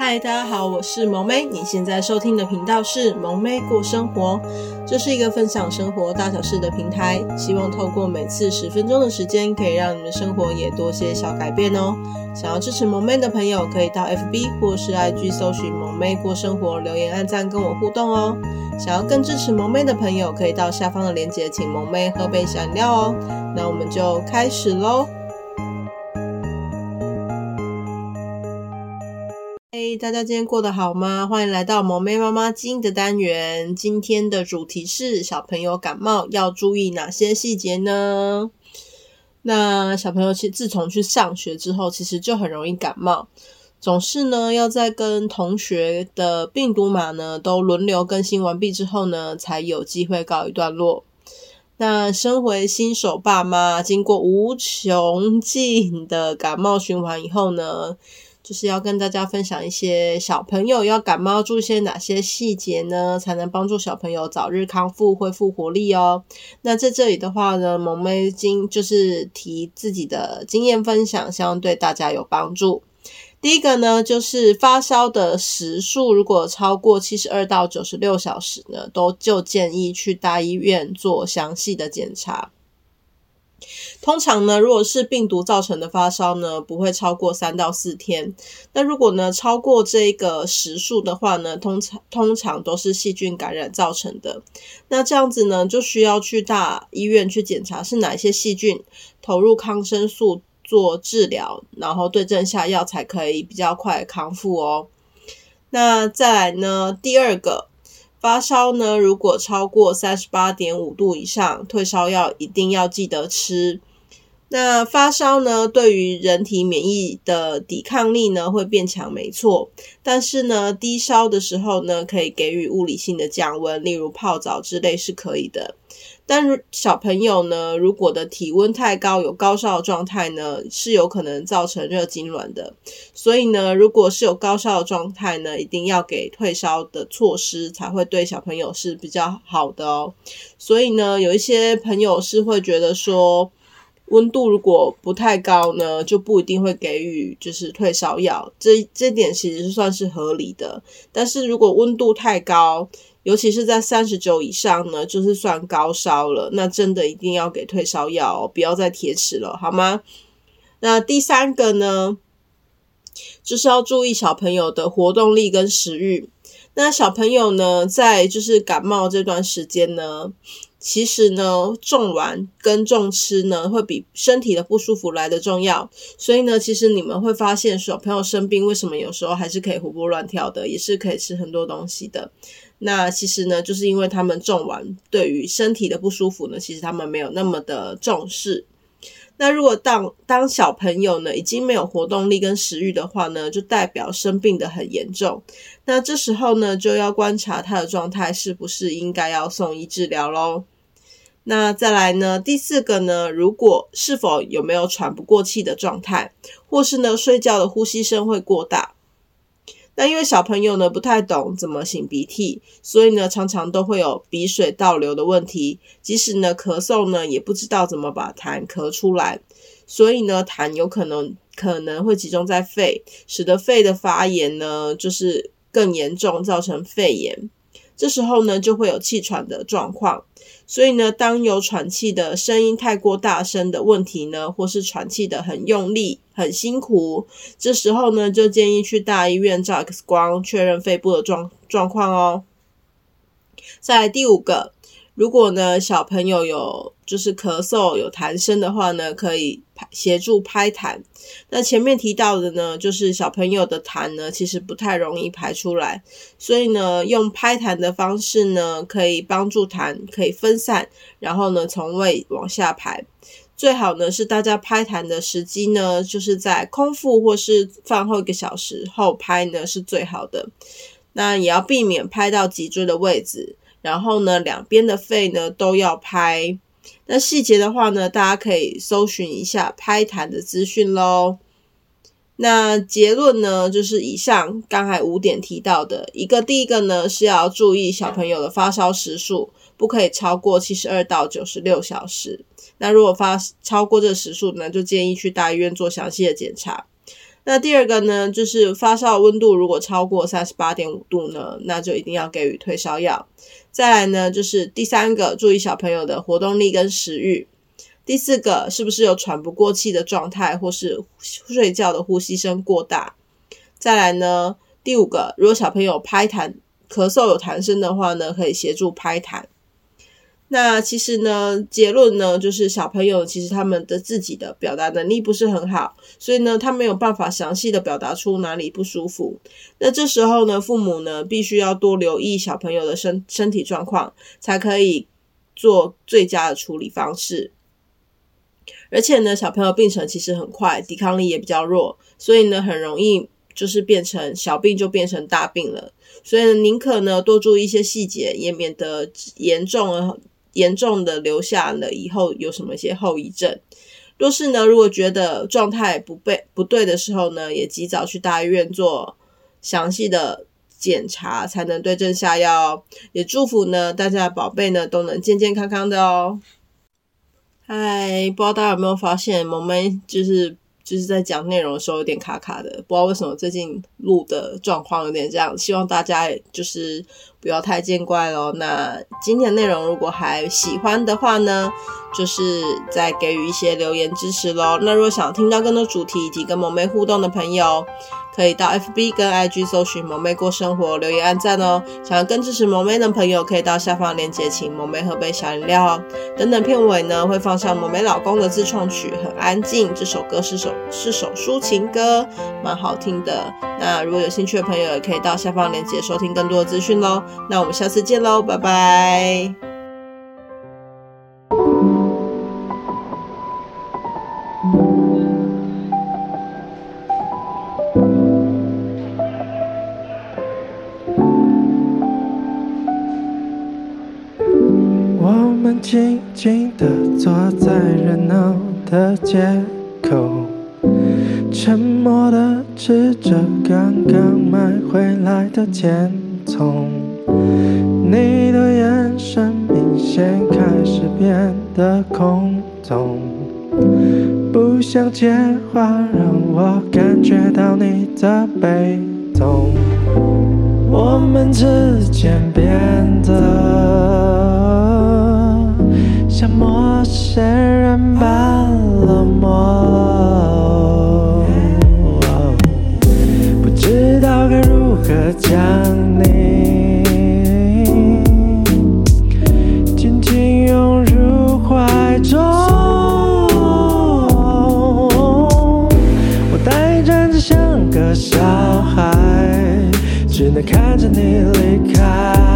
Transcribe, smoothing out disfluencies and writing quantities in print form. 嗨，大家好，我是萌妹，你现在收听的频道是萌妹过生活，这是一个分享生活大小事的平台，希望透过每次10分钟的时间，可以让你们生活也多些小改变哦。想要支持萌妹的朋友，可以到 FB 或是 IG 搜寻萌妹过生活，留言按赞跟我互动哦。想要更支持萌妹的朋友，可以到下方的链接请萌妹喝杯小饮料哦。那我们就开始咯。大家今天过得好吗？欢迎来到萌妹妈妈经营的单元。今天的主题是小朋友感冒要注意哪些细节呢？那小朋友自从去上学之后，其实就很容易感冒，总是呢要在跟同学的病毒码呢都轮流更新完毕之后呢，才有机会告一段落。那身为新手爸妈，经过无穷尽的感冒循环以后呢，就是要跟大家分享一些小朋友要感冒注意些哪些细节呢，才能帮助小朋友早日康复恢复活力哦。那在这里的话呢，萌妹就是提自己的经验分享，希望对大家有帮助。第一个呢，就是发烧的时数如果超过72到96小时呢，就建议去大医院做详细的检查。通常呢，如果是病毒造成的发烧呢，不会超过3到4天。那如果呢超过这个时数的话呢，通常都是细菌感染造成的。那这样子呢，就需要去大医院去检查是哪一些细菌，投入抗生素做治疗，然后对症下药才可以比较快康复哦。那再来呢，第二个，发烧呢如果超过 38.5 度以上，退烧药一定要记得吃。那发烧呢对于人体免疫的抵抗力呢会变强，没错，但是呢低烧的时候呢可以给予物理性的降温，例如泡澡之类是可以的。但小朋友呢如果的体温太高，有高烧的状态呢，是有可能造成热痉挛的，所以呢如果是有高烧的状态呢，一定要给退烧的措施，才会对小朋友是比较好的哦。所以呢有一些朋友是会觉得说，温度如果不太高呢，就不一定会给予就是退烧药，这点其实算是合理的。但是如果温度太高，尤其是在39以上呢，就是算高烧了，那真的一定要给退烧药哦，不要再铁齿了，好吗？那第三个呢，就是要注意小朋友的活动力跟食欲。那小朋友呢在就是感冒这段时间呢，其实呢重玩跟重吃呢会比身体的不舒服来得重要，所以呢其实你们会发现小朋友生病为什么有时候还是可以活蹦乱跳的，也是可以吃很多东西的。那其实呢就是因为他们重玩，对于身体的不舒服呢其实他们没有那么的重视。那如果当小朋友呢已经没有活动力跟食欲的话呢，就代表生病的很严重。那这时候呢就要观察他的状态是不是应该要送医治疗咯。那再来呢，第四个呢，如果是否有没有喘不过气的状态，或是呢睡觉的呼吸声会过大。那因为小朋友呢不太懂怎么擤鼻涕，所以呢常常都会有鼻水倒流的问题，即使呢咳嗽呢也不知道怎么把痰咳出来，所以呢痰有可能会集中在肺，使得肺的发炎呢就是更严重，造成肺炎。这时候呢就会有气喘的状况，所以呢当有喘气的声音太过大声的问题呢，或是喘气的很用力很辛苦，这时候呢就建议去大医院照 X 光确认肺部的状况哦。再来第五个，如果呢小朋友有就是咳嗽有痰声的话呢，可以协助拍痰。那前面提到的呢，就是小朋友的痰呢其实不太容易排出来，所以呢用拍痰的方式呢可以帮助痰可以分散，然后呢从胃往下排。最好呢是大家拍痰的时机呢就是在空腹或是饭后1个小时后拍呢是最好的。那也要避免拍到脊椎的位置，然后呢两边的肺呢都要拍。那细节的话呢，大家可以搜寻一下拍痰的资讯咯。那结论呢，就是以上刚才5点提到的，第一个呢是要注意小朋友的发烧时数不可以超过72到96小时。那如果超过这时数呢，就建议去大医院做详细的检查。那第二个呢，就是发烧温度如果超过 38.5 度呢，那就一定要给予退烧药。再来呢，就是第三个，注意小朋友的活动力跟食欲。第四个，是不是有喘不过气的状态，或是睡觉的呼吸声过大。再来呢，第五个，如果小朋友拍痰咳嗽有痰声的话呢，可以协助拍痰。那其实呢，结论呢，就是小朋友其实他们的自己的表达能力不是很好，所以呢他没有办法详细的表达出哪里不舒服。那这时候呢，父母呢必须要多留意小朋友的身体状况，才可以做最佳的处理方式。而且呢，小朋友病程其实很快，抵抗力也比较弱，所以呢很容易就是变成小病就变成大病了。所以宁可呢多注意一些细节，也免得严重的留下了以后有什么一些后遗症。若是呢，如果觉得状态不对的时候呢，也及早去大医院做详细的检查，才能对症下药哦。也祝福呢大家的宝贝呢都能健健康康的哦。嗨，不知道大家有没有发现萌妹就是在讲内容的时候有点卡卡的，不知道为什么最近录的状况有点这样，希望大家就是不要太见怪咯。那今天的内容如果还喜欢的话呢，就是再给予一些留言支持咯。那如果想听到更多主题以及跟萌妹互动的朋友，可以到 FB 跟 IG 搜寻萌妹过生活，留言按赞哦。想要更支持萌妹的朋友，可以到下方链接请萌妹喝杯小饮料哦。等等片尾呢，会放上萌妹老公的自创曲《很安静》，这首歌是首抒情歌，蛮好听的。那如果有兴趣的朋友，也可以到下方链接收听更多的资讯咯。那我们下次见咯，拜拜。我们静静地坐在热闹的街口，沉默地吃着刚刚买回来的甜筒，你的眼神明显开始变得空洞，不想接话让我感觉到你的悲痛，我们之间变得像陌生人般冷漠，不知道该如何将你紧紧拥入怀中。我呆站着像个小孩，只能看着你离开。